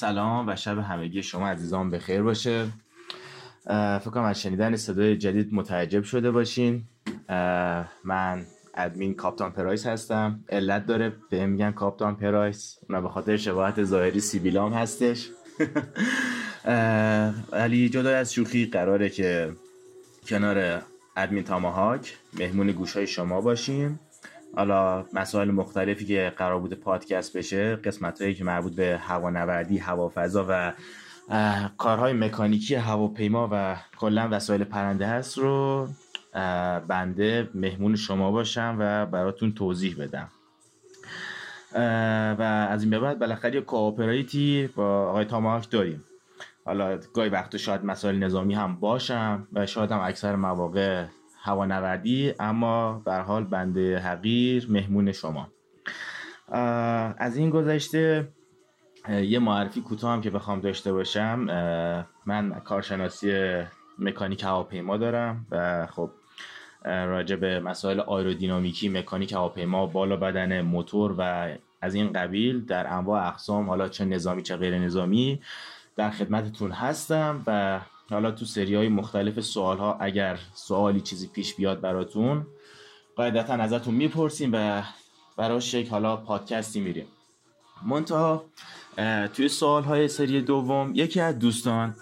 سلام و شب همگی شما عزیزان بخیر باشه. فکر کنم از شنیدن صدای جدید متعجب شده باشین. من ادمین کاپتان پرایس هستم. علت داره بهم میگن کاپتان پرایس، اونم به خاطر شباهت ظاهری سیبیلام هستش. ولی جدا از شوخی قراره که کنار ادمین تاماهاک مهمون گوشهای شما باشیم. حالا مسائل مختلفی که قرار بود پادکست بشه، قسمت‌هایی که مربوط به هوانوردی، هوافضا و کارهای مکانیکی هواپیما و کلا وسایل پرنده هست رو بنده مهمون شما باشم و براتون توضیح بدم. و از این به بعد بالاخره یک کوآپراتیو با آقای تاماهاک داریم. حالا گاهی وقتا شاید مسائل نظامی هم باشم و شاید هم اکثر مواقع هوانوردی، اما به هر حال بنده حقیر مهمون شما. از این گذشته یه معرفی کوتاه هم که بخوام داشته باشم، من کارشناسی مکانیک هواپیما دارم و خب راجع به مسائل ایرودینامیکی مکانیک هواپیما، بالا بدن موتور و از این قبیل در انواع اقسام، حالا چه نظامی چه غیر نظامی، در خدمتتون هستم. و حالا تو سری‌های مختلف سوال‌ها اگر سوالی چیزی پیش بیاد براتون، قاعدتاً ازتون میپرسیم و براش یک حالا پادکستی میریم. منتها توی سوال‌های سری دوم یکی از دوستان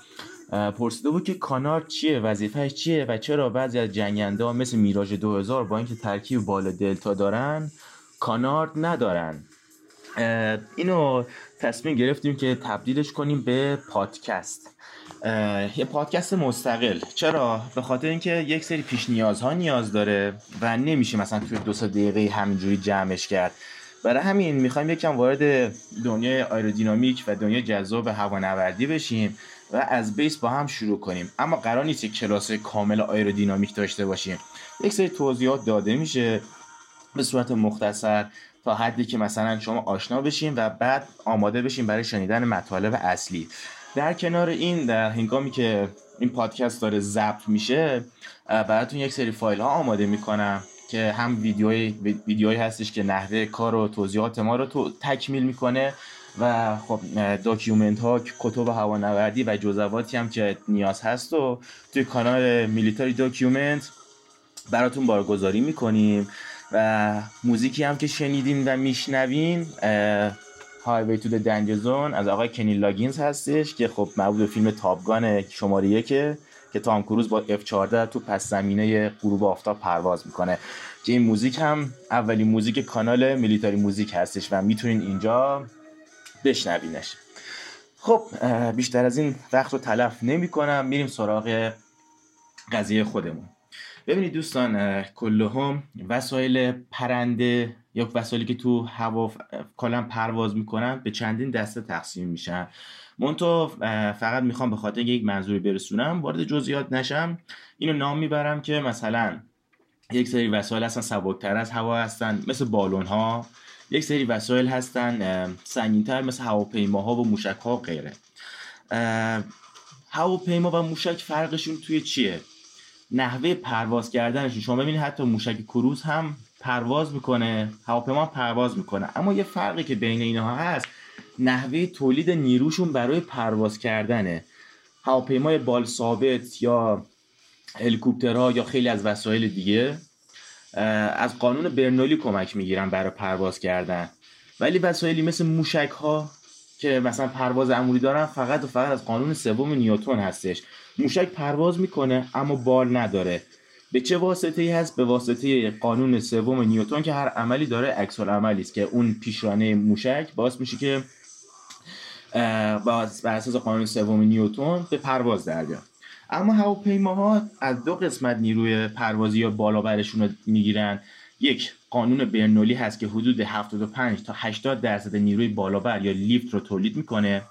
پرسیده بود که کانارد چیه، وظیفه‌اش چیه و چرا بعضی از جنگنده‌ها مثل میراج 2000 با اینکه ترکیب بالا دلتا دارن کانارد ندارن. اینو تصمیم گرفتیم که تبدیلش کنیم به پادکست، یه پادکست مستقل. چرا؟ به خاطر اینکه یک سری پیش نیازها نیاز داره و نمیشه مثلا توی 2-3 دقیقه همینجوری جمعش کرد. برای همین میخوایم یکم وارد دنیای ایرودینامیک و دنیای جذاب هوانوردی بشیم و از بیس با هم شروع کنیم. اما قرار نیست یک کلاس کامل ایرودینامیک داشته باشیم، یک سری توضیحات داده میشه به صورت مختصر تا حدی که مثلا شما آشنا بشین و بعد آماده بشین برای شنیدن مطالب اصلی. در کنار این، در هنگامی که این پادکست داره ضبط میشه، براتون یک سری فایل ها آماده میکنم که هم ویدیوهایی هستش که نحوه کار و توضیحات ما رو تکمیل میکنه و خب داکیومنت ها، کتب هوانوردی و جزواتی هم که نیاز هست و توی کانال میلیتاری داکیومنت براتون بارگذاری میکنیم. و موزیکی هم که شنیدین و میشنوین Highway to the Danger Zone از آقای کنی لاگینز هستش که خب مربوط به فیلم تاپ گان شماره 1 که تام کروز با F-14 تو پس زمینه غروب آفتاب پرواز میکنه، که این موزیک هم اولین موزیک کانال میلیتاری موزیک هستش و میتونین اینجا بشنوینش. خب بیشتر از این وقت رو تلف نمی کنم، میریم سراغ قضیه خودمون. ببینید دوستان، کلهم وسایل پرنده یا وسایلی که تو هوا کلا پرواز میکنن به چندین دسته تقسیم میشن. من تو فقط میخوام به خاطر یک منظوری برسونم، وارد جزئیات نشم، اینو نام میبرم که مثلا یک سری وسایل هستن سبکتر از هوا هستن مثل بالون ها، یک سری وسایل هستن سنگینتر مثل هواپیماها و موشک ها و غیره. هواپیما و موشک فرقشون توی چیه؟ نحوه پرواز کردنشون. شما ببینید حتی موشک کروز هم پرواز میکنه، هواپیما پرواز میکنه، اما یه فرقی که بین اینها هست نحوه تولید نیروشون برای پرواز کردنه. هواپیمای بال ثابت یا هلیکوپترها یا خیلی از وسایل دیگه از قانون برنولی کمک میگیرن برای پرواز کردن، ولی وسایلی مثل موشک ها که مثلا پرواز عمودی دارن فقط و فقط از قانون سوم نیوتن هستش. موشک پرواز میکنه اما بال نداره. به چه واسطه‌ای هست؟ به واسطه قانون سوم نیوتن که هر عملی داره عکس العملی است، که اون پیشرانه موشک باعث میشه که بر اساس قانون سوم نیوتن به پرواز در بیاد. اما هواپیماها از دو قسمت نیروی پروازی یا بالابرشون رو میگیرن. یک، قانون برنولی هست که حدود 75 تا 80% نیروی بالابر یا لیفت رو تولید میکنه.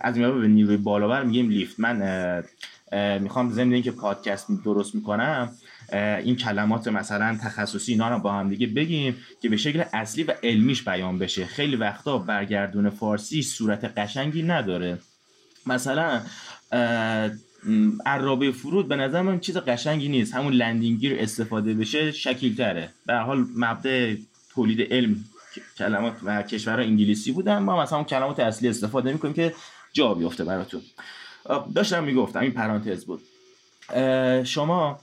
از این به نیروی بالابر میگیم لیفت. من میخوام ضمن اینکه پادکست درست میکنم این کلمات مثلا تخصصی اینا رو با هم دیگه بگیم که به شکل اصلی و علمیش بیان بشه. خیلی وقتا برگردون فارسی صورت قشنگی نداره. مثلا عرابه فرود به نظر من چیز قشنگی نیست، همون لندینگ گیر استفاده بشه شکیل‌تره. به هر حال مبدأ تولید علم کلمات و کشورها انگلیسی بودن، ما مثلا اون کلمات اصلی استفاده می‌کنیم که جا بیفته براتون. داشتم میگفتم، این پرانتز بود. شما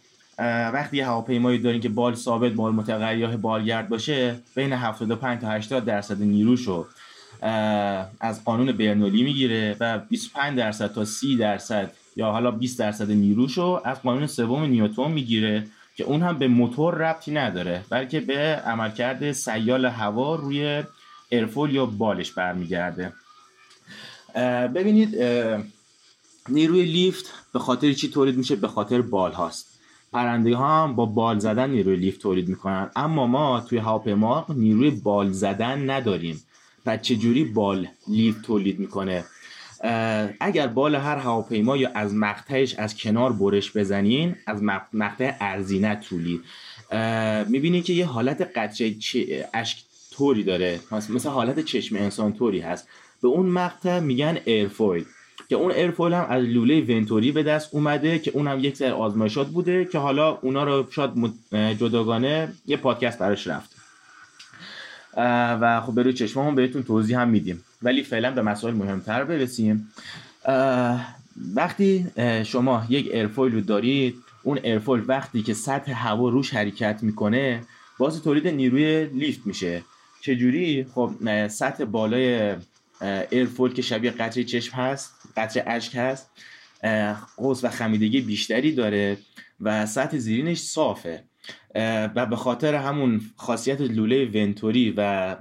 وقتی یه هواپیمایی دارین که بال ثابت، بال متغیر، بالگرد باشه، بین 75 تا 80% نیروشو از قانون برنولی میگیره و 25% تا 30% یا حالا 20% نیروشو از قانون سوم نیوتن میگیره که اون هم به موتور ربطی نداره، بلکه به عملکرد سیال هوا روی ایرفویل یا بالش برمیگرده. ببینید نیروی لیفت به خاطر چی تولید میشه؟ به خاطر بال هاست. پرنده ها هم با بال زدن نیروی لیفت تولید میکنن، اما ما توی هواپیما نیروی بال زدن نداریم. پس چجوری بال لیفت تولید میکنه؟ اگر بال هر هواپیما یا از مقطعش از کنار برش بزنین، از مقطع ارزینه طولی، میبینید که یه حالت قطره اشک طوری داره، مثل حالت چشم انسان طوری هست. به اون مقطع میگن ایرفویل، که اون ایرفویل هم از لوله ونتوری به دست اومده که اون هم یک سری آزمایشات بوده که حالا اونا رو شاید جداگانه یه پادکست براش رفت و خب به روی چشمامون بهتون توضیح هم میدیم، ولی فعلا به مسائل مهمتر برسیم. وقتی شما یک ایرفویل رو دارید، اون ایرفویل وقتی که سطح هوا روش حرکت میکنه باعث تولید نیروی لیفت میشه. چجوری؟ خب سطح بالای ایرفویل که شبیه قطره چشم هست، قطره اشک هست، قوس و خمیدگی بیشتری داره و سطح زیرینش صافه و به خاطر همون خاصیت لوله ونتوری و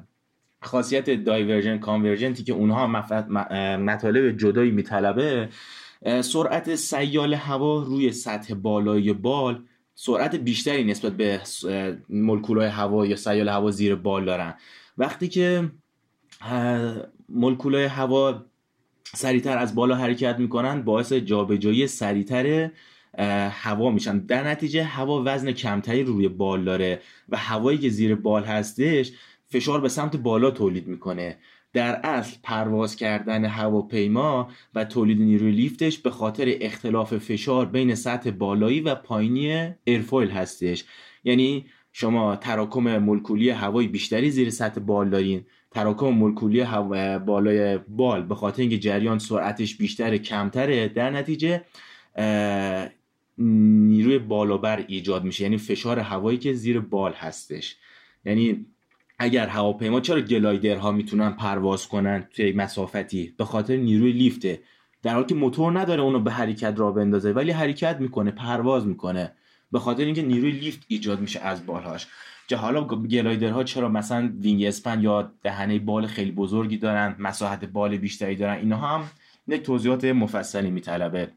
خاصیت دایورژن کانورژنتی که اونها مطالب جدایی میطلبه، سرعت سیال هوا روی سطح بالای بال سرعت بیشتری نسبت به مولکول‌های هوا یا سیال هوا زیر بال دارن. وقتی که مولکول‌های هوا سریعتر از بالا حرکت میکنن، باعث جابجایی سریعتر هوا میشن، در نتیجه هوا وزن کمتری روی بال داره و هوایی که زیر بال هستش فشار به سمت بالا تولید میکنه. در اصل پرواز کردن هواپیما و تولید نیروی لیفتش به خاطر اختلاف فشار بین سطح بالایی و پایینی ایرفویل هستش. یعنی شما تراکم مولکولی هوایی بیشتری زیر سطح بال دارین، تراکم مولکولی هوا بالای بال به خاطر اینکه جریان سرعتش بیشتره کمتره، در نتیجه نیروی بالابر ایجاد میشه، یعنی فشار هوایی که زیر بال هستش. یعنی اگر هواپیما، چرا گلایدرها میتونن پرواز کنن توی مسافتی؟ به خاطر نیروی لیفته، در حالی که موتور نداره اونو به حرکت را بندازه، ولی حرکت میکنه، پرواز میکنه، به خاطر اینکه نیروی لیفت ایجاد میشه از بالهاش. که حالا گلایدرها چرا مثلا وینگ اسپن یا دهنه بال خیلی بزرگی دارن، مساحت بال بیشتری دارن، اینا هم یک توضیحات مفصلی میطلبه.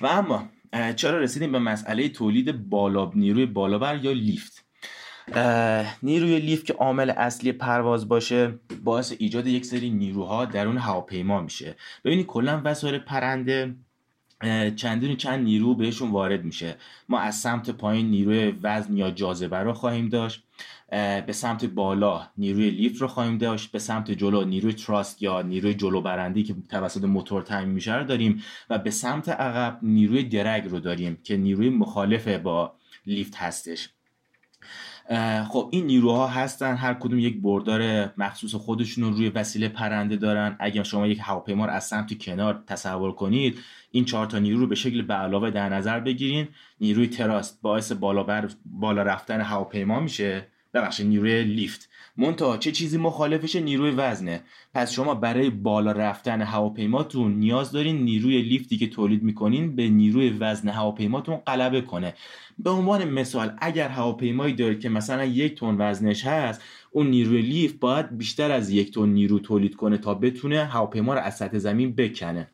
و اما چرا رسیدیم به مسئله تولید نیروی بالابر یا لیفت؟ نیروی لیفت که عامل اصلی پرواز باشه باعث ایجاد یک سری نیروها درون هواپیما میشه. ببینید کلا وسایل پرنده چند نیرو بهشون وارد میشه. ما از سمت پایین نیروی وزن یا جاذبه رو خواهیم داشت، به سمت بالا نیروی لیفت رو خواهیم داشت، به سمت جلو نیروی تراست یا نیروی جلو برنده که توسط موتور تامین میشه رو داریم، و به سمت عقب نیروی درگ رو داریم که نیروی مخالف با لیفت هستش. خب این نیروها هستن، هر کدوم یک بردار مخصوص خودشون رو روی وسیله پرنده دارن. اگر شما یک هواپیما رو از سمت کنار تصور کنید، این 4 تا نیرو رو به شکل به علاوه در نظر بگیرین. نیروی تراست باعث بالا رفتن هواپیما میشه، ببخشید نیروی لیفت، منتها چه چیزی مخالفش؟ نیروی وزنه. پس شما برای بالا رفتن هواپیماتون نیاز دارین نیروی لیفتی که تولید میکنین به نیروی وزن هواپیماتون غلبه کنه. به عنوان مثال اگر هواپیمایی دارید که مثلا 1 تن وزنش هست، اون نیروی لیفت باید بیشتر از 1 تن نیرو تولید کنه تا بتونه هواپیما رو از سطح زمین بکنه.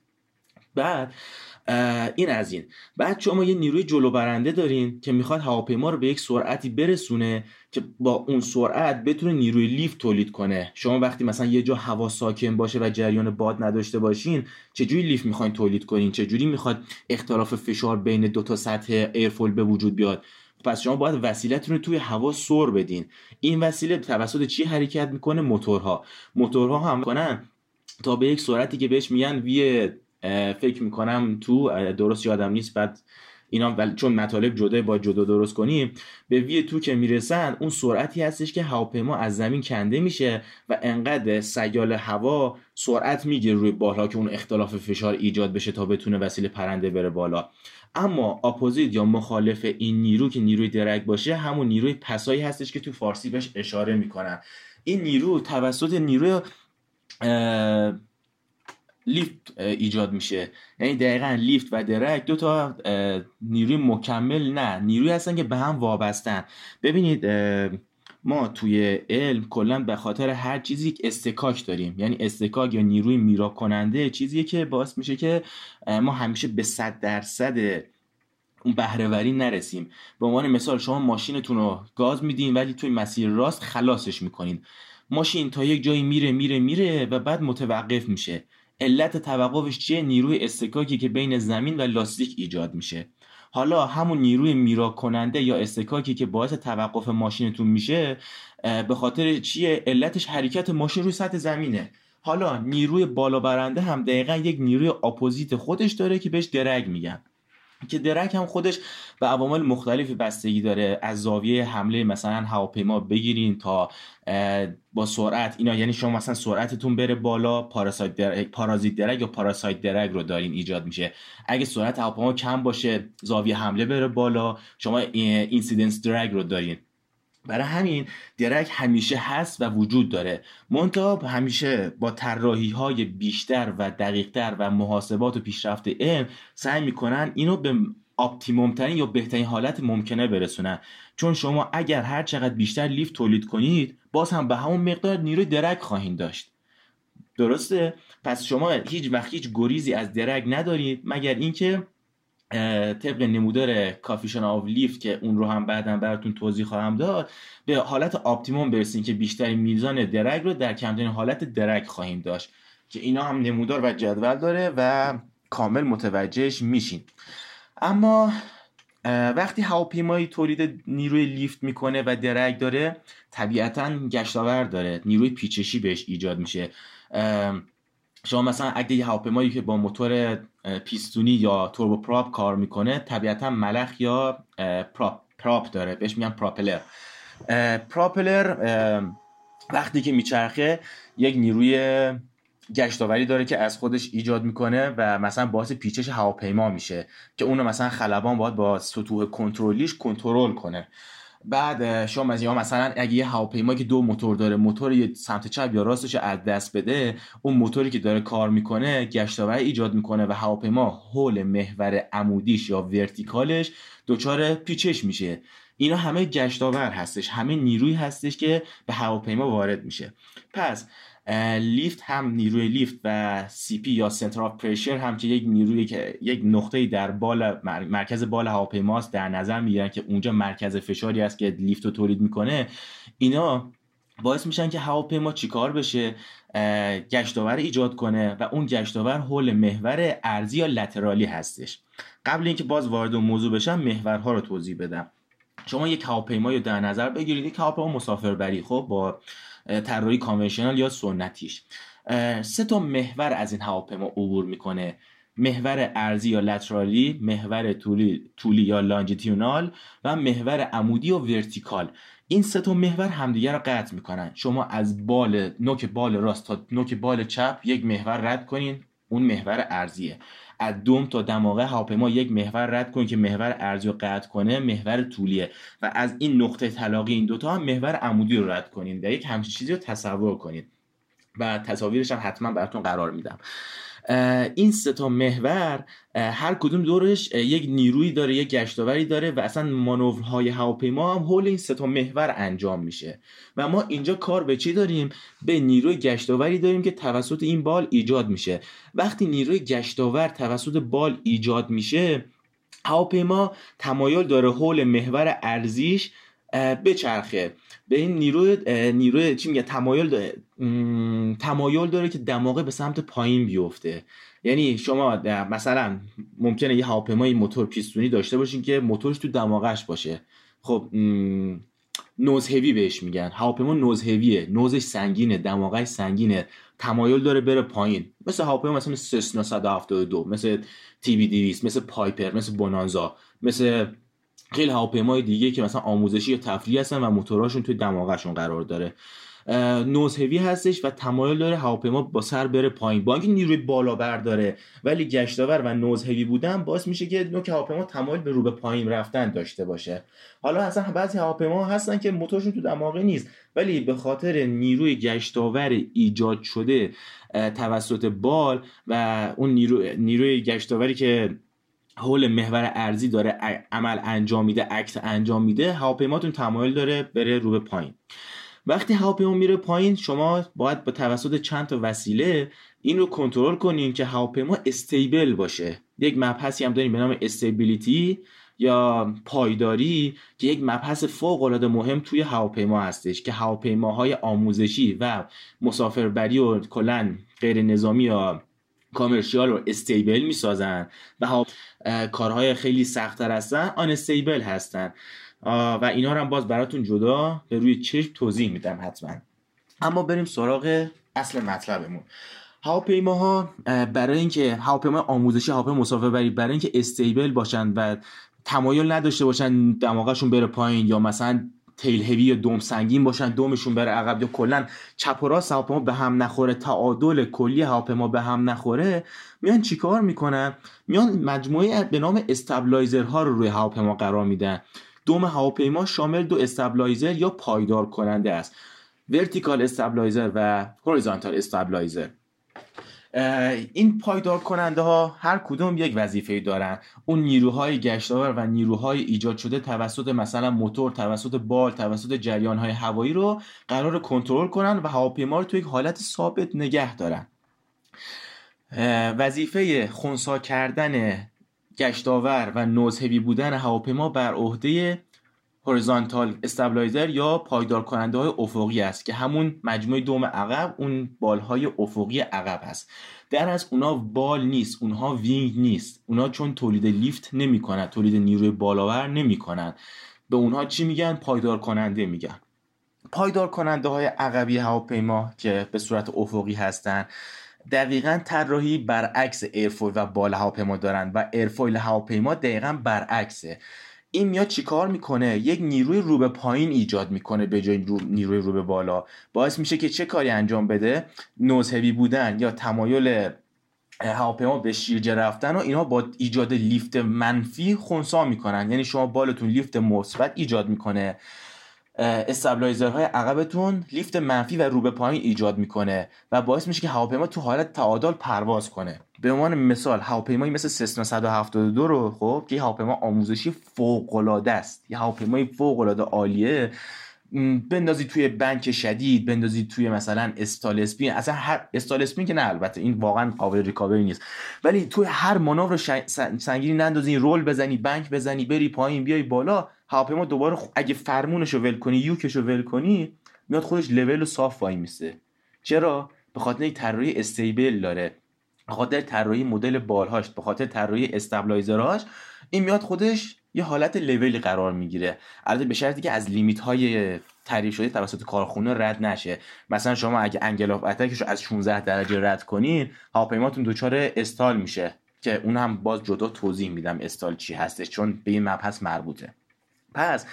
بعد این از این. بعد شما یه نیروی جلو برنده دارین که میخواد هواپیما رو به یک سرعتی برسونه که با اون سرعت بتونه نیروی لیفت تولید کنه. شما وقتی مثلا یه جا هوا ساکن باشه و جریان باد نداشته باشین، چجوری لیفت میخواین تولید کنین؟ چجوری میخواد اختلاف فشار بین 2 تا سطح ایرفویل به وجود بیاد؟ پس شما باید وسیلتون رو توی هوا سر بدین. این وسیله توسط چی حرکت میکنه؟ موتورها. موتورها هم کنن تا به یک سرعتی که بهش میگن وی، فکر میکنم تو درست یادم نیست، بعد اینا، ولی چون مطالب جدا با جدا درست کنیم، به V2 که میرسن اون سرعتی هستش که هواپیما از زمین کنده میشه و انقدر سیال هوا سرعت میگیره روی بالا که اون اختلاف فشار ایجاد بشه تا بتونه وسیله پرنده بره بالا. اما اپوزیت یا مخالف این نیرو که نیروی درگ باشه، همون نیروی پسایی هستش که تو فارسی بهش اشاره میکنن. این نیرو توسط نیروی لیفت ایجاد میشه، یعنی دقیقاً لیفت و درگ دو تا نیروی مکمل نه، نیروی هستن که به هم وابستن. ببینید ما توی علم کلا به خاطر هر چیزی یک اصطکاک داریم، یعنی اصطکاک یا نیروی میرا کننده چیزیه که باعث میشه که ما همیشه به 100% اون بهره‌وری نرسیم. به عنوان مثال شما ماشینتون رو گاز میدین ولی توی مسیر راست خلاصش میکنین، ماشین تا یک جایی میره و بعد متوقف میشه. علت توقفش چیه؟ نیروی اصطکاکی که بین زمین و لاستیک ایجاد میشه. حالا همون نیروی میرا کننده یا اصطکاکی که باعث توقف ماشینتون میشه به خاطر چیه؟ علتش حرکت ماشین روی سطح زمینه. حالا نیروی بالا برنده هم دقیقاً یک نیروی اپوزیت خودش داره که بهش درگ میگن، که درک هم خودش به عوامل مختلفی بستگی داره، از زاویه حمله مثلا هواپیما بگیرین تا با سرعت اینا، یعنی شما مثلا سرعتتون بره بالا، پارازیت درگ یا پاراسایت درگ رو دارین ایجاد میشه. اگه سرعت هواپیما کم باشه، زاویه حمله بره بالا، شما اینسیدنس درگ رو دارین. برای همین درگ همیشه هست و وجود داره، منتها همیشه با طراحی‌های بیشتر و دقیق‌تر و محاسبات و پیشرفت علم سعی می‌کنن اینو به اپتیموم ترین یا بهترین حالت ممکنه برسونن. چون شما اگر هر چقدر بیشتر لیفت تولید کنید، باز هم به همون مقدار نیروی درگ خواهید داشت. درسته؟ پس شما هیچ وقت هیچ گریزی از درگ ندارید، مگر اینکه طبق نمودار کافیشن آف لیفت که اون رو هم بعداً براتون توضیح خواهم داد، به حالت آپتیموم برسیم که بیشترین میزان درگ رو در کمترین حالت درگ خواهیم داشت، که اینا هم نمودار و جدول داره و کامل متوجهش میشین. اما وقتی هواپیمایی تولید نیروی لیفت میکنه و درگ داره، طبیعتاً گشتاور داره، نیروی پیچشی بهش ایجاد میشه. شما مثلا اگه یه هواپیمایی که با موتور پیستونی یا توربوپراپ کار میکنه، طبیعتا ملخ یا پراپ داره، بهش میگن پروپلر. پروپلر وقتی که میچرخه یک نیروی گشتاوری داره که از خودش ایجاد میکنه و مثلا باعث پیچش هواپیما میشه که اونو مثلا خلبان باید با سطوح کنترلیش کنترل کنه. بعد شما مثلا اگه یه هواپیما که دو موتور داره، موتور یه سمت چپ یا راستش از دست بده، اون موتوری که داره کار میکنه گشتاور ایجاد میکنه و هواپیما حول محور عمودیش یا ورتیکالش دچار پیچش میشه. اینا همه گشتاور هستش، همه نیروی هستش که به هواپیما وارد میشه. پس لیفت هم نیروی لیفت و سی پی یا سنتر آف پرشر هم که یک نیروی که یک نقطه‌ای در مرکز بال هواپیماست در نظر میگیرن که اونجا مرکز فشاری است که لیفت رو تولید میکنه. اینا باعث میشن که هواپیما چیکار بشه؟ گشتاور ایجاد کنه و اون گشتاور حول محور ارضی یا لترالی هستش. قبل اینکه باز وارد موضوع بشم محورها رو توضیح بدم. شما یک هواپیما رو در نظر بگیرید، یک هواپیما مسافربری، خب با طراحی کانونشنال یا سنتیش سه تا محور از این هواپیما عبور میکنه: محور ارضی یا لترالی، محور طولی یا لانجیتیونال و محور عمودی یا ورتیکال. این سه تا محور همدیگه رو قطع میکنن. شما از نوک بال راست تا نوک بال چپ یک محور رد کنین، اون محور ارضیه. از دم تا دماغه هواپیما یک محور رد کنین که محور ارضی رو قطع کنه، محور طولیه، و از این نقطه تلاقی این دوتا هم محور عمودی رو رد کنین. در یک همچین چیزی رو تصور کنین و تصاویرش هم حتما براتون قرار میدم. این سه تا محور هر کدوم دورش یک نیروی داره، یک گشتاوری داره و اصلا مانورهای هواپیما هم حول این سه تا محور انجام میشه. و ما اینجا کار به چی داریم؟ به نیروی گشتاوری داریم که توسط این بال ایجاد میشه. وقتی نیروی گشتاور توسط بال ایجاد میشه، هواپیما تمایل داره حول محور ارضیش بچرخه. به این نیروی چی میگه؟ تمایل داره که دماغه به سمت پایین بیفته. یعنی شما مثلا ممکنه یه هواپیمای موتور پیستونی داشته باشین که موتورش تو دماغش باشه، خب نوزهوی بهش میگن. هواپیما نوزهویه، نوزش سنگینه، دماغش سنگینه، تمایل داره بره پایین. مثل هواپیما مثلا سسنا 172، مثل تی بی دیویس، مثل پایپر، مثل بونانزا، مثل خیلی هواپیمای دیگه که مثلا آموزشی یا تفریحی هستن و موتوراشون توی دماغشون قرار داره، نوزهوی هستش و تمایل داره هواپیما با سر بره پایین، با اینکه نیروی بالا برداره ولی گشتاور و نوزهوی بودن باعث میشه که نوک هواپیما تمایل به رو به پایین رفتن داشته باشه. حالا اصلا بعضی هواپیما هستن که موتورشون تو دماغه نیست ولی به خاطر نیروی گشتاور ایجاد شده توسط بال و اون نیروی گشتاوری که حول محور ارضی داره عمل انجام میده، اکت انجام میده، هواپیماتون تمایل داره بره رو به پایین. وقتی هواپیما میره پایین شما باید با توسط چند تا وسیله این رو کنترل کنین که هواپیما استیبل باشه. یک مبحثی هم داریم به نام استیبیلیتی یا پایداری که یک مبحث فوق العاده مهم توی هواپیما هستش که هواپیماهای آموزشی و مسافربری و کلاً غیر نظامی یا کامرشیال رو استیبل میسازن و کارهای خیلی سخت‌تر هستن آن استیبل هستن و اینا رو هم باز براتون جدا به روی چشم توضیح میدم حتما. اما بریم سراغ اصل مطلبمون. هواپیماها برای اینکه هواپیما آموزشی، هواپیما مسافربری برای اینکه استیبل باشن و تمایل نداشته باشن دماغشون بره پایین یا مثلا تیل هوی یا دوم سنگین باشن دومشون بره عقب یا کلا چپ و راست هواپیما به هم نخوره، تعادل کلی هواپیما به هم نخوره، میان چیکار میکنن؟ میان مجموعه به نام استابلایزرها رو روی هواپیما قرار میدن. دوم هواپیما شامل دو استابلایزر یا پایدار کننده است، ورتیکال استابلایزر و هوریزونتال استابلایزر. این پایدار کننده ها هر کدوم یک وظیفه دارن. اون نیروهای گشتاور و نیروهای ایجاد شده توسط مثلا موتور، توسط بال، توسط جریان های هوایی رو قرار کنترل کنن و هواپیما رو توی یک حالت ثابت نگه دارن. وظیفه خنثی کردن گشتاور و نوزهوی بودن هواپیما بر عهده هوریزونتال استابلایزر یا پایدار کننده های افقی است که همون مجموعه دوم عقب، اون بالهای افقی عقب است. در از اونها بال نیست، اونها وینگ نیست، اونها چون تولید لیفت نمی کنند، تولید نیروی بالاور نمی کنند، به اونها چی میگن؟ پایدار کننده میگن. پایدار کننده های عقبی هواپیما که به صورت افقی هستند دقیقاً طراحی برعکس ایرفویل و بال هواپیما دارن و ایرفویل هواپیما دقیقاً برعکسه. این میاد چیکار میکنه؟ یک نیروی رو به پایین ایجاد میکنه به جای نیروی رو به بالا. باعث میشه که چه کاری انجام بده؟ نوزهوی بودن یا تمایل هواپیما به شیرجه رفتن و اینا با ایجاد لیفت منفی خنثی میکنن. یعنی شما بالتون لیفت مثبت ایجاد میکنه، استابلایزرهای عقبتون لیفت منفی و رو به پایین ایجاد میکنه و باعث میشه که هواپیما تو حالت تعادل پرواز کنه. به عنوان مثال هواپیمایی مثل سسنا 172 رو، خب که هواپیما آموزشی فوق العاده است، یه هواپیمای فوق العاده عالیه، بندازی توی بنک شدید، بندازی توی مثلا استال اسپین، اصلا هر استال اسپین که نه، البته این واقعا قابل ریکاوری نیست، ولی توی هر مانور سنگینی نندازی، رول بزنی، بنک بزنی، بری پایین بیای بالا، هواپیما دوباره اگه فرمونشو ول کنی، یوکشو ول کنی، میاد خودش لول رو صاف وای میسته. چرا؟ به خاطر اینکه طراحی استیبل داره، به خاطر طراحی مدل بالهاش، به خاطر طراحی استابلایزرهاش، این میاد خودش یه حالت لولی قرار میگیره. البته به شرطی که از لیمیت های تعریف شده توسط کارخونه رد نشه. مثلا شما اگه انگل آف اتکش رو از 16 درجه رد کنین، هواپیماتون دچار استال میشه که اون هم باز جدا توضیح میدم استال چی هستش، چون به این مبحث مربوطه. پس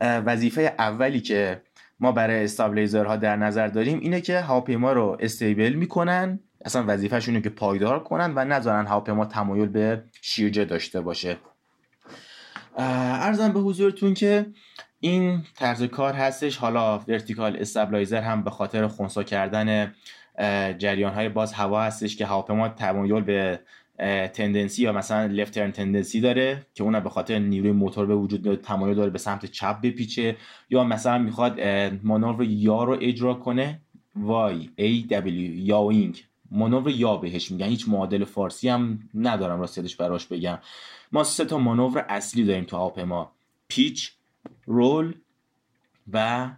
وظیفه اولی که ما برای استابلایزرها در نظر داریم اینه که هواپیما رو استیبل میکنن، اصلا وظیفه‌شونه که پایدار کنن و نذارن هواپیما تمایل به شیرجه داشته باشه. عرضم به حضورتون که این طرز کار هستش. حالا ورتیکال استابلایزر هم به خاطر خنثی کردن جریان‌های باز هوا هستش که هواپیما تمایل به تندنسی یا مثلا لفت ترن تندنسی داره که اون به خاطر نیروی موتور به وجود داره تمایل داره به سمت چپ بپیچه، یا مثلا میخواد مانور یا رو اجرا کنه، وای ای دبلیو یا وینگ، مانور یا بهش میگن. هیچ معادل فارسی هم ندارم راستش براش بگم. ما سه تا مانور اصلی داریم تو هواپیما: پیچ، رول و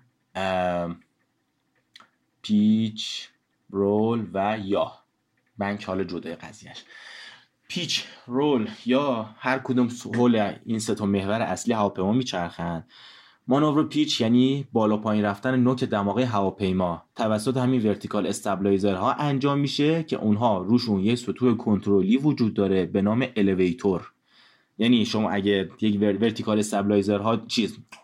پیچ، رول و یا بنک. حالا جدای قضیهش پیچ، رول یا هر کدوم حول این سه تا محور اصلی هواپیما میچرخن. مانور پیچ یعنی بالا پایین رفتن نوک دماغه هواپیما توسط همین ورتیکال استابلایزرها انجام میشه که اونها روشون یک سطوح کنترلی وجود داره به نام الیویتور. یعنی شما اگه یک ورتیکال استابلایزر ها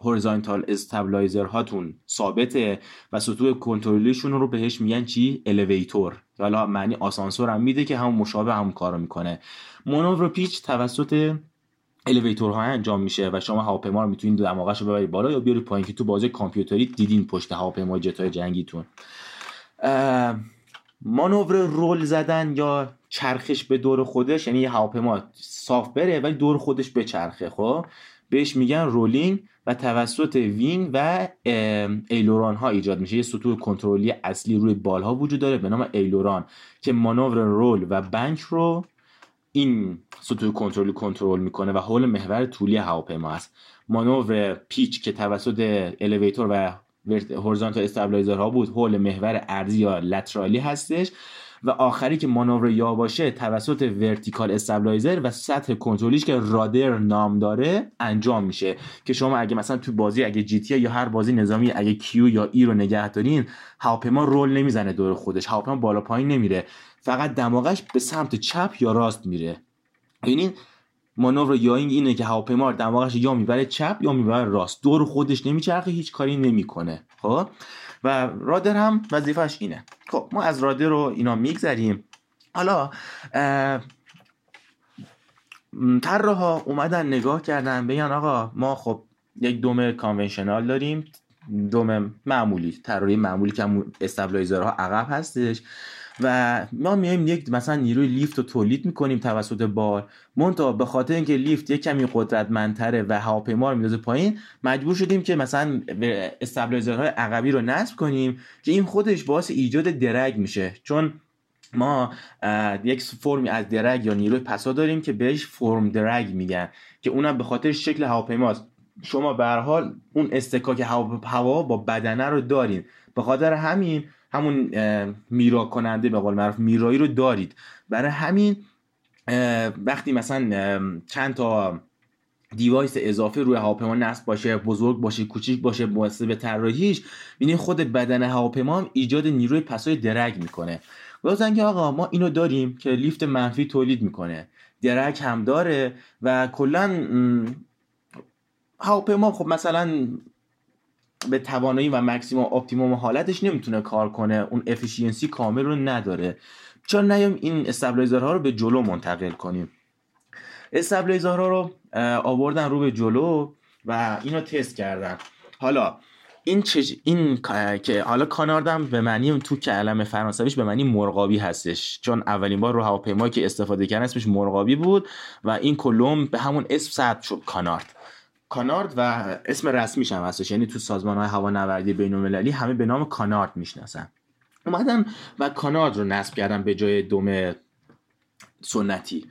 هورایزونتال استابلایزر هاتون ثابته و سطوح کنترلیشون رو بهش میگن چی؟ الیویتور. حالا معنی آسانسور هم میده که هم مشابه هم کارو میکنه. مانور پیچ توسط الیویتورها انجام میشه و شما هواپیما رو میتونید دماغشو ببرید بالا یا بیارید پایین که تو بازی کامپیوتری دیدین پشت هواپیما جتای جنگیتون. مانور رول زدن یا چرخش به دور خودش، یعنی یه هواپیما صاف بره ولی دور خودش بچرخه، خب بهش میگن رولینگ و توسط وینگ و ایلرون ها ایجاد میشه. یه سطوح کنترلی اصلی روی بالها وجود داره به نام ایلرون که مانور رول و بنک رو این سطوح کنترل میکنه و حول محور طولی هواپیما است. مانور پیچ که توسط الیویتور و هورایزونتال استابلایزر ها بود حول محور عرضی یا لترالی هستش و آخری که مانور یا باشه توسط ورتیکال استابلایزر و سطح کنترلیش که رادر نام داره انجام میشه که شما اگه مثلا تو بازی اگه جی تی یا هر بازی نظامی اگه کیو یا ای رو نگه دارین هواپیما رول نمیزنه دور خودش، هواپیما بالا پایین نمیره، فقط دماغش به سمت چپ یا راست میره. یعنی مانور یاینگ اینه که هواپیما دماغش یا میبره چپ یا میبره راست، دور خودش نمیچرخه، هیچ کاری نمیکنه. خب و رادر هم وظیفه‌اش اینه. خب ما از رادر رو اینا میگذریم. حالا طراحا اومدن نگاه کردن بگن آقا ما خب یک دم کانونشنال داریم، دم معمولی، طراحی معمولی که استابلایزرها عقب هستش و ما میایم یک مثلا نیروی لیفت رو تولید میکنیم توسط بال، منتها به خاطر اینکه لیفت یک کمی قدرتمندتره و هواپیما رو میندازه پایین مجبور شدیم که مثلا استابلایزرهای عقبی رو نصب کنیم که این خودش باعث ایجاد درگ میشه، چون ما یک فرمی از درگ یا نیروی پسا داریم که بهش فرم درگ میگن که اونم به خاطر شکل هواپیماست. شما به هر حال اون استکاک هوا با بدنه رو دارین، به خاطر همون میرا کننده به قول معروف میرایی رو دارید، برای همین وقتی مثلا چند تا دیوایس اضافه روی هواپیما نصب باشه، بزرگ باشه کوچیک باشه مناسب طراحیش، یعنی خود بدن هواپیما هم ایجاد نیروی پسای درگ میکنه. گفتن که آقا ما اینو داریم که لیفت منفی تولید میکنه، درگ هم داره و کلا هواپیما خب مثلا به توانایی و مکسیموم اپتیموم حالتش نمیتونه کار کنه، اون افیشینسی کامل رو نداره، چرا نیام این استابلایزرها رو به جلو منتقل کنیم. استابلایزرها رو آوردن رو به جلو و اینو تست کردن. حالا این که حالا کاناردم به معنی تو کلمه فرانسویش به معنی مرغابی هستش، چون اولین بار رو هواپیمایی که استفاده کردن اسمش مرغابی بود و این کلمب به همون اسم ثبت شد، کانارد و اسم رسمیش هم هستش، یعنی تو سازمان‌های هوانوردی بین‌المللی همه به نام کانارد میشناسن. اومدن و کانارد رو نصب کردن به جای دم سنتی.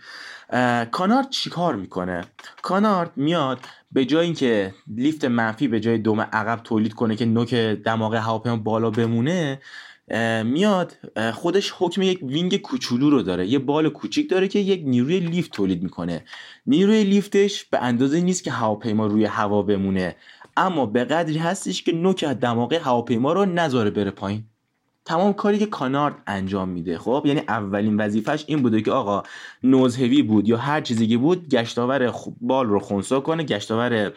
کانارد چیکار میکنه؟ کانارد میاد به جای اینکه لیفت منفی به جای دم عقب تولید کنه که نوک دماغ هواپیما بالا بمونه، میاد خودش حکم یک وینگ کوچولو رو داره، یه بال کوچیک داره که یک نیروی لیفت تولید میکنه. نیروی لیفتش به اندازه نیست که هواپیما روی هوا بمونه، اما به قدری هستش که نوک دماغه هواپیما رو نذاره بره پایین. تمام کاری که کانارد انجام میده. خب یعنی اولین وظیفهش این بوده که آقا نوزهوی بود یا هر چیزی که بود گشتاور بال رو خنثی کنه، گشتاور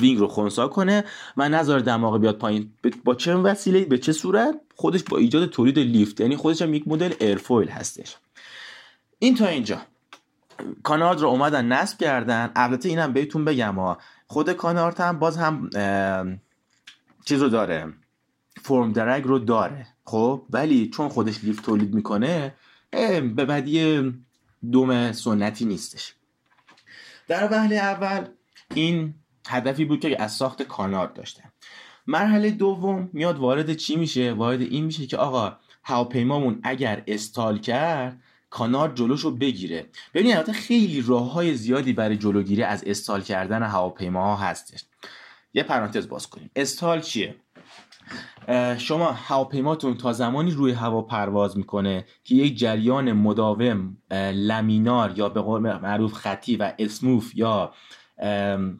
وینگ رو خنثی کنه و نذار دماغ بیاد پایین. با چه وسیله‌ای به چه صورت؟ خودش با ایجاد تولید لیفت، یعنی خودش هم یک مدل ایرفویل هستش. این تا اینجا کانارد رو اومدن نصب کردن. البته اینم بهتون بگم ها، خود کانارد هم باز هم چیزو داره، فرم درگ رو داره، خب ولی چون خودش لیفت تولید میکنه به بدیه دوم سنتی نیستش. در وهله اول این هدفی بود که از ساخت کانارد داشته. مرحله دوم میاد وارد چی میشه؟ وارد این میشه که آقا هواپیمامون اگر استال کرد کانارد جلوشو بگیره. ببینید البته خیلی راههای زیادی برای جلوگیری از استال کردن هواپیماها هستش. یه پرانتز باز کنیم. استال چیه؟ شما هواپیماتون تا زمانی روی هوا پرواز میکنه که یک جریان مداوم لمینار یا به قول معروف خطی و اسموف یا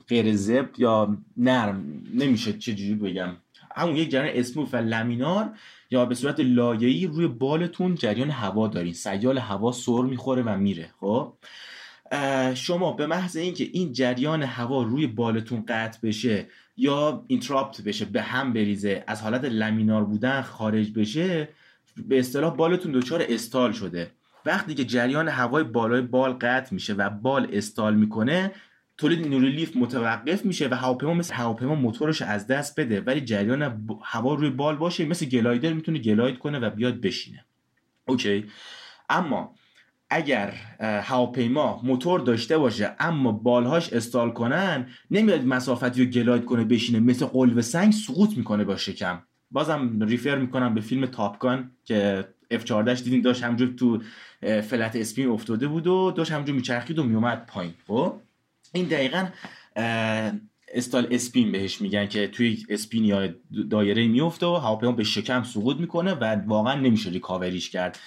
غیر زب یا نرم، نمیشه چجوری بگم، همون یک جریان اسموف و لمینار یا به صورت لایه‌ای روی بالتون جریان هوا دارین، سیال هوا سر میخوره و میره. خب شما به محض اینکه این جریان هوا روی بالتون قطع بشه یا اینترپت بشه، به هم بریزه، از حالت لمینار بودن خارج بشه، به اصطلاح بالتون دچار استال شده. وقتی که جریان هوای بالای بال قطع میشه و بال استال میکنه، تولید نیروی لیفت متوقف میشه و هواپیما مثل هواپیما موتورش از دست بده، ولی جریان هوا روی بال باشه، مثل گلایدر میتونه گلاید کنه و بیاد بشینه. اوکی. اما اگر هواپیما موتور داشته باشه اما بالهاش استال کنن، نمیاد مسافتی رو گلاید کنه بشینه، مثل قلب سنگ سقوط میکنه با شکم. بازم ریفر میکنم به فیلم تاپ گان که F-14 دیدین داشت همجور تو فلت اسپین افتاده بود و داشت همجور میچرخید و میومد پایین. این دقیقاً استال اسپین بهش میگن که توی اسپین یا دایره میفته و هواپیما به شکم سقوط میکنه و واقعاً نمیشه ریکاوریش کرد.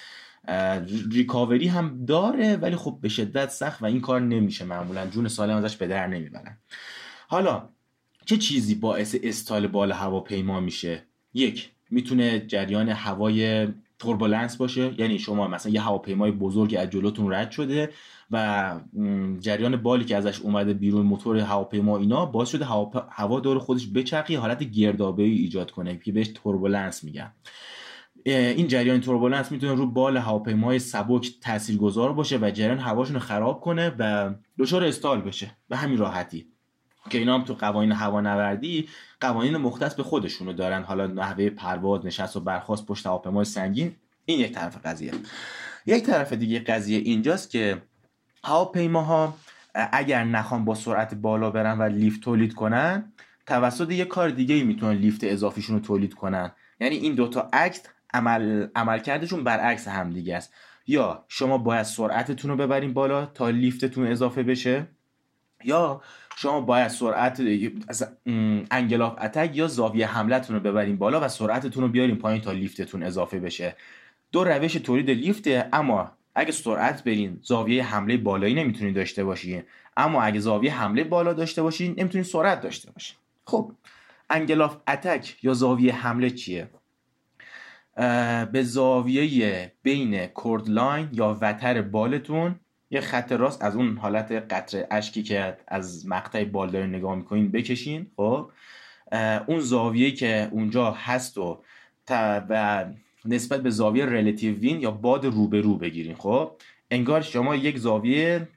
ریکاوری هم داره ولی خب به شدت سخت و این کار نمیشه، معمولا جون سالم ازش به در نمیبرن. حالا چه چیزی باعث استال بال هواپیما میشه؟ یک، میتونه جریان هوای توربولنس باشه، یعنی شما مثلا یه هواپیمای بزرگ از جلوتون رد شده و جریان بالی که ازش اومده بیرون، موتور هواپیما اینا باعث شده هوا دور خودش بچرخه، حالت گردابه‌ای ایجاد کنه که بهش توربولنس میگن. این جریان توربولنس میتونه رو بال هواپیمای سبک تاثیرگذار باشه و جریان هواشون رو خراب کنه و دچار استال بشه به همین راحتی، که اینا هم تو قوانین هوانوردی قوانین مختص به خودشونو دارن. حالا نحوه پرواز، نشست و برخاست پشت هواپیمای سنگین، این یک طرف قضیه. یک طرف دیگه قضیه اینجاست که هواپیماها اگر نخوان با سرعت بالا برن و لیفت تولید کنن، توسط یک کار دیگه‌ای میتونن لیفت اضافیشون رو تولید کنن. یعنی این دوتا اکت عملکردشون برعکس هم دیگه است. یا شما باید سرعتتون رو ببرین بالا تا لیفتتون اضافه بشه، یا شما باید سرعت انگل آف اتک یا زاویه حملتون رو ببرین بالا و سرعتتون رو بیارین پایین تا لیفتتون اضافه بشه. دو روش تولید لیفته، اما اگه سرعت برین زاویه حمله بالایی نمیتونین داشته باشین، اما اگه زاویه حمله بالا داشته باشین نمیتونین سرعت داشته باشین. خب انگل آف اتک یا زاویه حمله چیه؟ به زاویه بین کوردلاین یا وتر بالتون یه خط راست از اون حالت قطره اشکی که از مقطع بالدار نگاه میکنین بکشین. خب اون زاویه که اونجا هست و نسبت به زاویه ریلیتیو وین یا باد روبرو بگیرین. خب انگار شما یک زاویه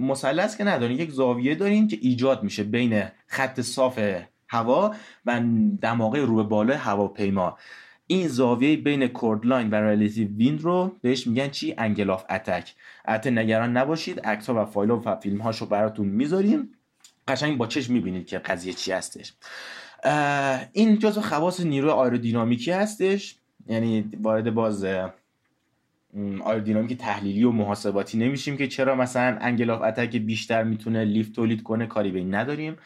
مثلث که ندارین، یک زاویه دارین که ایجاد میشه بین خط صاف هوا و دماغه رو به بالای هواپیما. این زاویه بین کوردلاین و ریلیتیو وین رو بهش میگن چی؟ انگل آف اتک. البته نگران نباشید، عکس‌ها و فایل‌ها و فیلم‌هاشو براتون میذاریم، قشنگ با چشم میبینید که قضیه چی هستش. این جزو خواص نیروی ایرودینامیکی هستش، یعنی وارد باز ایرودینامیک تحلیلی و محاسباتی نمیشیم که چرا مثلا انگل آف اتک بیشتر میتونه لیفت تولید کنه، کاری به این نداریم.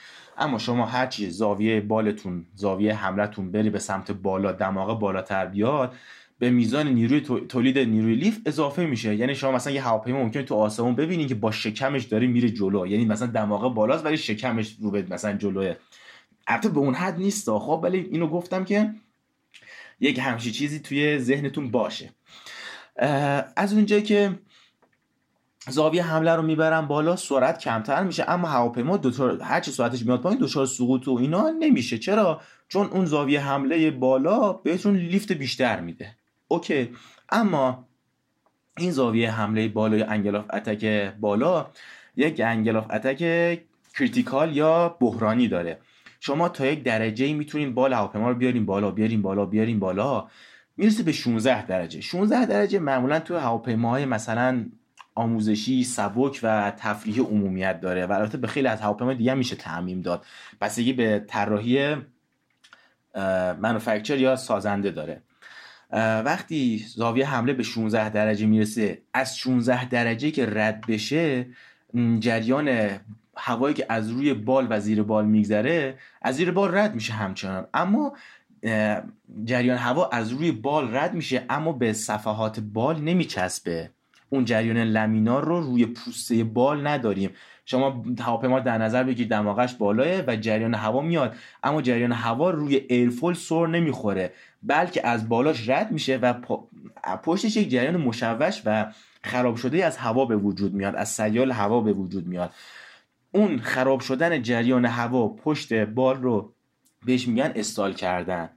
اما شما هر چی زاویه بالتون، زاویه حملتون بری به سمت بالا، دماغه بالاتر بیاد، به میزان نیروی تولید نیروی لیفت اضافه میشه. یعنی شما مثلا یه هواپیما ممکنه تو آسمون ببینین که با شکمش داره میره جلو، یعنی مثلا دماغه بالاست ولی شکمش رو به مثلا جلوه. البته به اون حد نیستا، خب، ولی اینو گفتم که یک همچین چیزی توی ذهنتون باشه. از اونجایی که زاویه حمله رو میبرن بالا، سرعت کمتر میشه، اما هواپیما هرچی سرعتش میاد پایین دچار سقوط و اینا نمیشه. چرا؟ چون اون زاویه حمله بالا بهتون لیفت بیشتر میده. اوکی. اما این زاویه حمله بالا یا انگل آف اتک بالا یک انگل آف اتک کریتیکال یا بحرانی داره. شما تا یک درجه میتونین بال هواپیما رو بیارین بالا، میرسه به 16 درجه. 16 درجه معمولا تو هواپیماهای مثلا آموزشی، سبک و تفریحی عمومیت داره و البته به خیلی از هواپیماهای دیگه میشه تعمیم داد. بستگی به طراحی منوفکچر یا سازنده داره. وقتی زاویه حمله به 16 درجه میرسه، از 16 درجه که رد بشه، جریان هوایی که از روی بال و زیر بال میگذره از زیر بال رد میشه همچنان، اما جریان هوا از روی بال رد میشه اما به صفحات بال نمیچسبه. اون جریان لمینار رو روی پوسته بال نداریم. شما هواپیما در نظر بگیرید، دماغش بالایه و جریان هوا میاد، اما جریان هوا روی ایرفویل سر نمیخوره، بلکه از بالاش رد میشه و پشتش یک جریان مشوش و خراب شده از هوا به وجود میاد، از سیال هوا به وجود میاد. اون خراب شدن جریان هوا پشت بال رو بهش میگن استال کردن.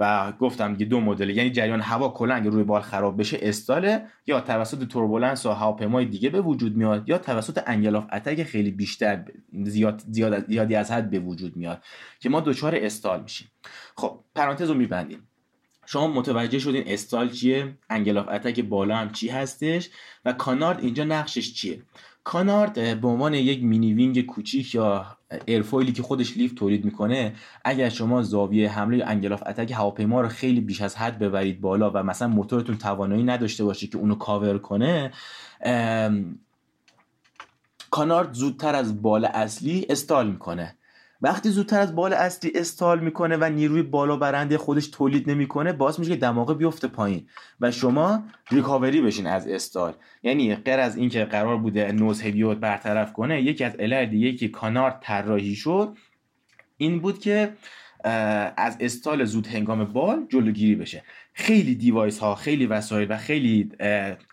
و گفتم که دو مدل، یعنی جریان هوا کلا روی بال خراب بشه استاله، یا توسط توربولنس و هواپیمای دیگه به وجود میاد، یا توسط انگل آف اتک خیلی بیشتر زیادی از حد به وجود میاد که ما دچار استال میشیم. خب پرانتز رو میبندیم. شما متوجه شدین استال چیه، انگل آف اتک بالا هم چی هستش و کانارد اینجا نقشش چیه. کانارد به عنوان یک مینی وینگ کوچیک یا ایرفویلی که خودش لیفت تولید میکنه، اگر شما زاویه حمله یا انگل آف اتک هواپیما رو خیلی بیش از حد ببرید بالا و مثلا موتورتون توانایی نداشته باشه که اونو کاور کنه، کانارد زودتر از بال اصلی استال میکنه. وقتی زودتر از بال اصلی استال میکنه و نیروی بالا برنده خودش تولید نمیکنه، باعث میشه که دماغه بیفته پایین و شما ریکاوری بشین از استال. یعنی غیر از اینکه قرار بوده نوز هیوت برطرف کنه، یکی از علل دیگه که کانارد طراحی شد این بود که از استال زود هنگام بال جلوگیری بشه. خیلی دیوایس ها، خیلی وسایل و خیلی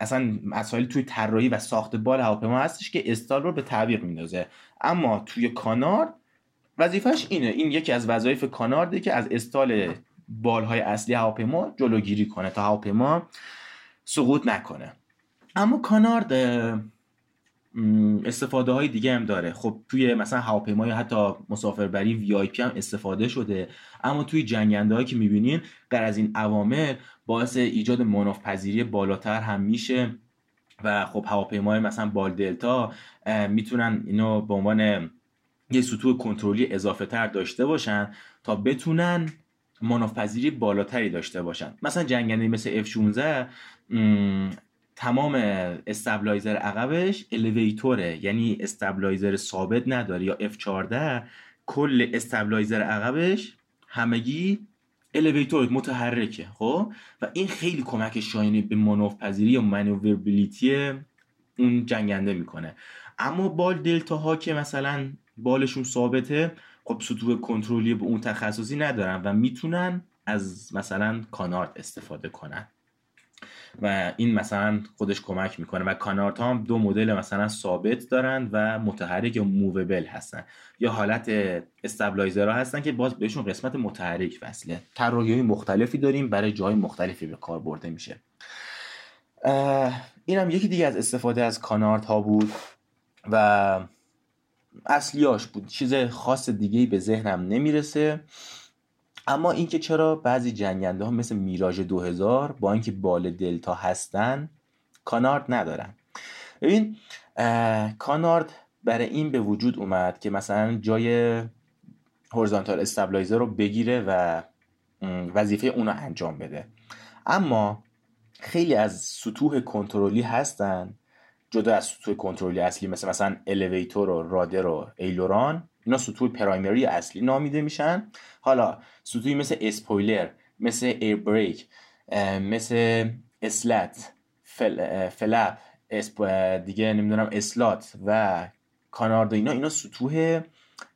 اصلا مسائل توی طراحی و ساخت بال هواپیما هستش که استال رو به تعویق میندازه. اما توی کانارد وظیفهش اینه، این یکی از وظایف کانارده که از استال بالهای اصلی هواپیما جلوگیری کنه تا هواپیما سقوط نکنه. اما کانارد استفاده های دیگه هم داره. خب توی مثلا هواپیما یا حتی مسافربری وی آی پی هم استفاده شده، اما توی جنگنده هایی که میبینین غیر از این عوامل باعث ایجاد مناف پذیری بالاتر هم میشه و خب هواپیمای مثلا بال دلتا میتونن اینو به عنوان یه سطوح کنترلی اضافه تر داشته باشن تا بتونن منافذیری بالاتری داشته باشن. مثلا جنگنده مثل F-16 تمام استابلایزر عقبش الیویتوره، یعنی استابلایزر ثابت نداره، یا F-14 کل استابلایزر عقبش همگی الیویتور متحرکه. خب و این خیلی کمک شایانی به منافذیری یا مانوربیلیتی اون جنگنده میکنه. اما بال دلتا ها که مثلا بالشون ثابته، خب سطوح کنترلی به اون تخصصی ندارن و میتونن از مثلا کانارد استفاده کنن و این مثلا خودش کمک میکنه. و کانارد هم دو مدل مثلا ثابت دارن و متحرک یا موویبل هستن، یا حالت استابلایزرها هستن که باز بهشون قسمت متحرک وصله. طراحی‌های مختلفی داریم، برای جای مختلفی به کار برده میشه. این هم یکی دیگه از استفاده از کانارد ها بود و اصلیاش بود، چیز خاص دیگه‌ای به ذهنم نمیرسه. اما اینکه چرا بعضی جنگنده ها مثل میراج 2000 با اینکه بال دلتا هستن کانارد ندارن. ببین کانارد برای این به وجود اومد که مثلا جای هورزانتال استابلایزر رو بگیره و وظیفه اون رو انجام بده. اما خیلی از سطوح کنترلی هستن جدا از سطوح کنترلی اصلی، مثلا الیویتور و رادر و ایلرون، اینا سطوح پرایمری اصلی نامیده میشن. حالا سطوحی مثل اسپویلر، مثل ایر بریک، مثل اسلات، فلپ دیگه نمیدونم، اسلات و کانارد، اینا سطوح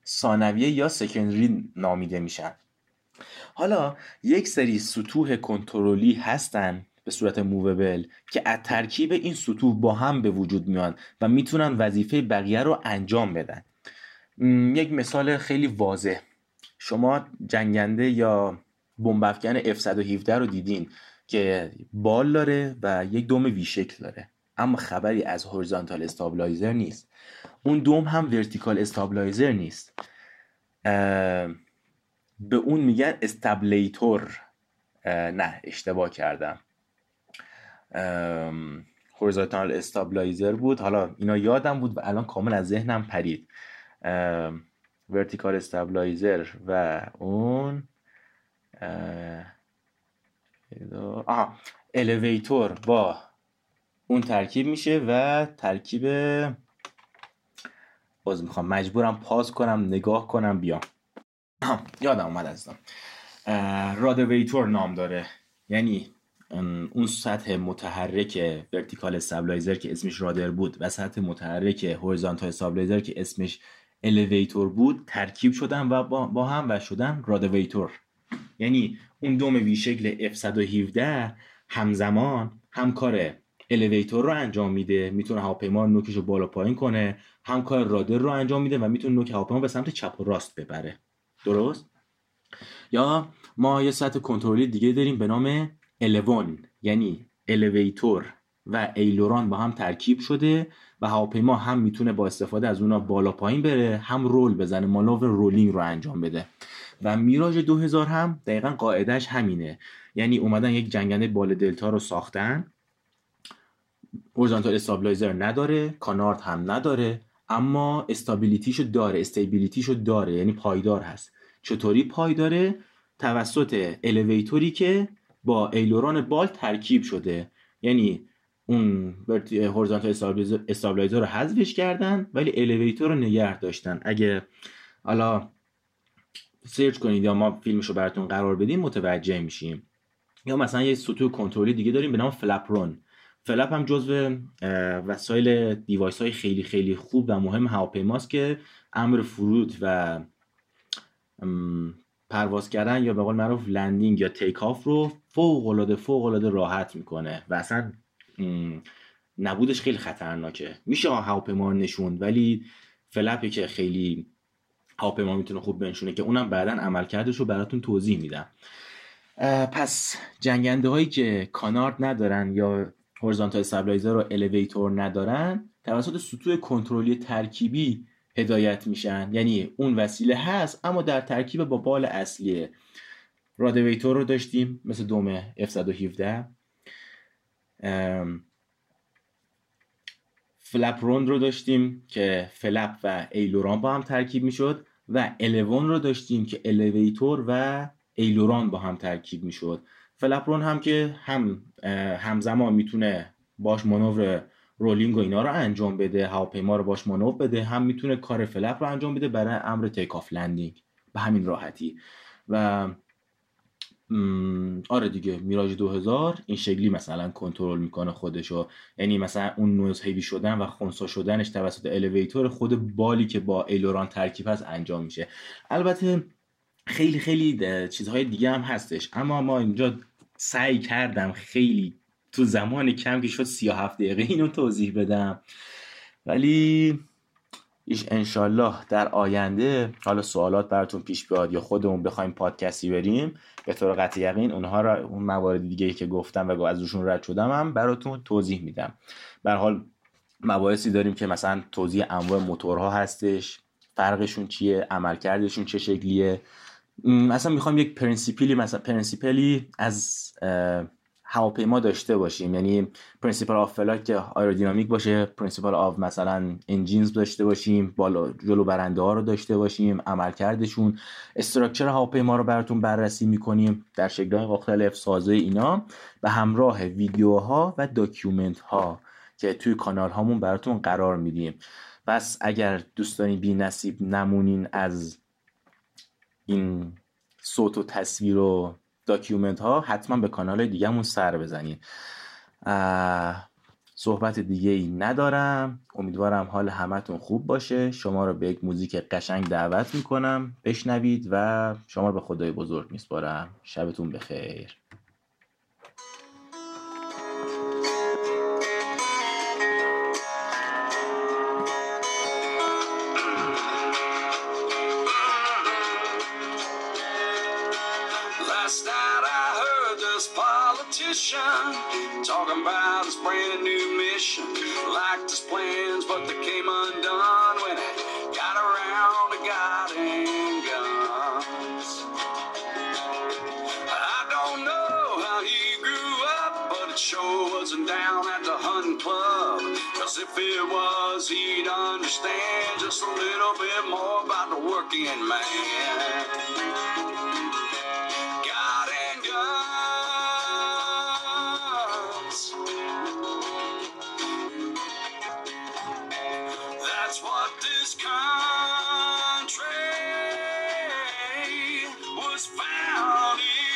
ثانویه یا سکندری نامیده میشن. حالا یک سری سطوح کنترلی هستن به صورت موویبل که از ترکیب این سطوح با هم به وجود میان و میتونن وظیفه بقیه رو انجام بدن. یک مثال خیلی واضح، شما جنگنده یا بمب افکن F-117 رو دیدین که بال داره و یک دم وی شکل داره، اما خبری از هورزانتال استابلایزر نیست. اون دم هم ورتیکال استابلایزر نیست، به اون میگن استابلیتور. نه اشتباه کردم، هورزانتال استابلایزر بود. حالا اینا یادم بود و الان کامل از ذهنم پرید. ورتیکال استابلایزر و اون الیویتور با اون ترکیب میشه و ترکیب باز میخوام مجبورم پاس کنم نگاه کنم بیام. یادم اومد ازم، رادویتور نام داره، یعنی اون سطح متحرک ورتیکال استابلایزر که اسمش رادر بود و سطح متحرک هورایزونتال استابلایزر که اسمش الیویتور بود ترکیب شدن و با هم و شدن رادویتور. یعنی اون دوم وی شکل F-117 همزمان همکار الیویتور رو انجام میده، میتونه هواپیما نوکش رو بالا پایین کنه، هم کار رادر رو انجام میده و میتونه نوک هواپیما به سمت چپ و راست ببره. درست؟ یا ما یه سطح کنترلی دیگه داریم به نام الیون، یعنی الیویتور و ایلرون با هم ترکیب شده و هواپیما هم میتونه با استفاده از اونا بالا پایین بره، هم رول بزنه، مانور رولینگ رو انجام بده. و میراج 2000 هم دقیقاً قاعدهش همینه، یعنی اومدن یک جنگنده بال دلتا رو ساختن، هورزانتال استابلایزر نداره، کانارد هم نداره، اما استیبیلیتیشو داره، یعنی پایدار هست. چطوری پایداره؟ توسط الیویتوری که با ایلرون بال ترکیب شده، یعنی اون هورزانتال استابلایزر رو حذفش کردن ولی الیویتور رو نگه داشتن. اگه حالا سرچ کنید یا ما فیلمشو براتون قرار بدیم متوجه میشیم. یا مثلا یه سطوح کنترلی دیگه داریم به نام فلپرون. فلپ هم جزو وسایل دیوایس های خیلی خیلی خوب و مهم هواپیماست که امر فرود و پرواز کردن یا به قول معروف لندینگ یا تیک آف رو فوق العاده راحت میکنه و اصلا نبودش خیلی خطرناکه. میشه هواپیما نشوند ولی فلپی که خیلی هواپیما میتونه خوب بنشونه که اونم بعدن عملکردش رو براتون توضیح میدم. پس جنگنده هایی که کانارد ندارن یا هورزانتال استابلایزر و الیویتور ندارن توسط سطوح کنترلی ترکیبی هدایت میشن، یعنی اون وسیله هست اما در ترکیب با بال اصلیه. رادیویتور رو داشتیم مثل دوم F-117، فلپرون رو داشتیم که فلپ و ایلوران با هم ترکیب میشد و الیون رو داشتیم که الیویتور و ایلوران با هم ترکیب میشد. فلپرون هم که همزمان میتونه باش مانور رولینگ و اینا رو انجام بده، هواپیما رو باش مانور بده، هم میتونه کار فلپ رو انجام بده برای امر تیک آف لندینگ به همین راحتی. و آره دیگه میراج 2000 این شکلی مثلا کنترل میکنه خودشو، یعنی مثلا اون نوز هیوی شدن و خونسا شدنش توسط الیویتور خود بالی که با ایلوران ترکیب هست انجام میشه. البته خیلی خیلی چیزهای دیگه هم هستش اما ما اینجا سعی کردم خیلی تو زمان کم که شد 37 دقیقه اینو توضیح بدم، ولی انشالله در آینده حالا سوالات براتون پیش بیاد یا خودمون بخوایم پادکستی بریم به طور قطع یقین اونها را اون موارد دیگه که گفتم و از روشون رد شدم هم براتون توضیح میدم. به هر حال مباحثی داریم که مثلا توضیح انواع موتورها هستش، فرقشون چیه، عملکردشون چه شکلیه. مثلا میخوام یک پرینسیپلی از هواپیما داشته باشیم، یعنی پرینسیپل آف فلایت که ایرودینامیک باشه، پرینسیپل آف مثلا انجینز داشته باشیم، بالا جلو برنده ها رو داشته باشیم، عملکردشون، استراکچر هواپیما رو براتون بررسی میکنیم در شکل‌های مختلف، سازه اینا به همراه ویدیوها و داکیومنت ها که توی کانال هامون براتون قرار میدیم. پس اگر دوستانی بی نصیب نمونین از این صوت و تصویر و داکیومنت ها حتما به کانال دیگه‌مون سر بزنید. صحبت دیگه ای ندارم، امیدوارم حال همتون خوب باشه. شما رو به یک موزیک قشنگ دعوت میکنم بشنوید و شما رو به خدای بزرگ میسپارم. شبتون بخیر. Talking about this brand new mission, liked his plans but they came undone when it got around to God and guns. I don't know how he grew up, but it sure wasn't down at the hunting club, cause if it was he'd understand just a little bit more about the working man. Found it.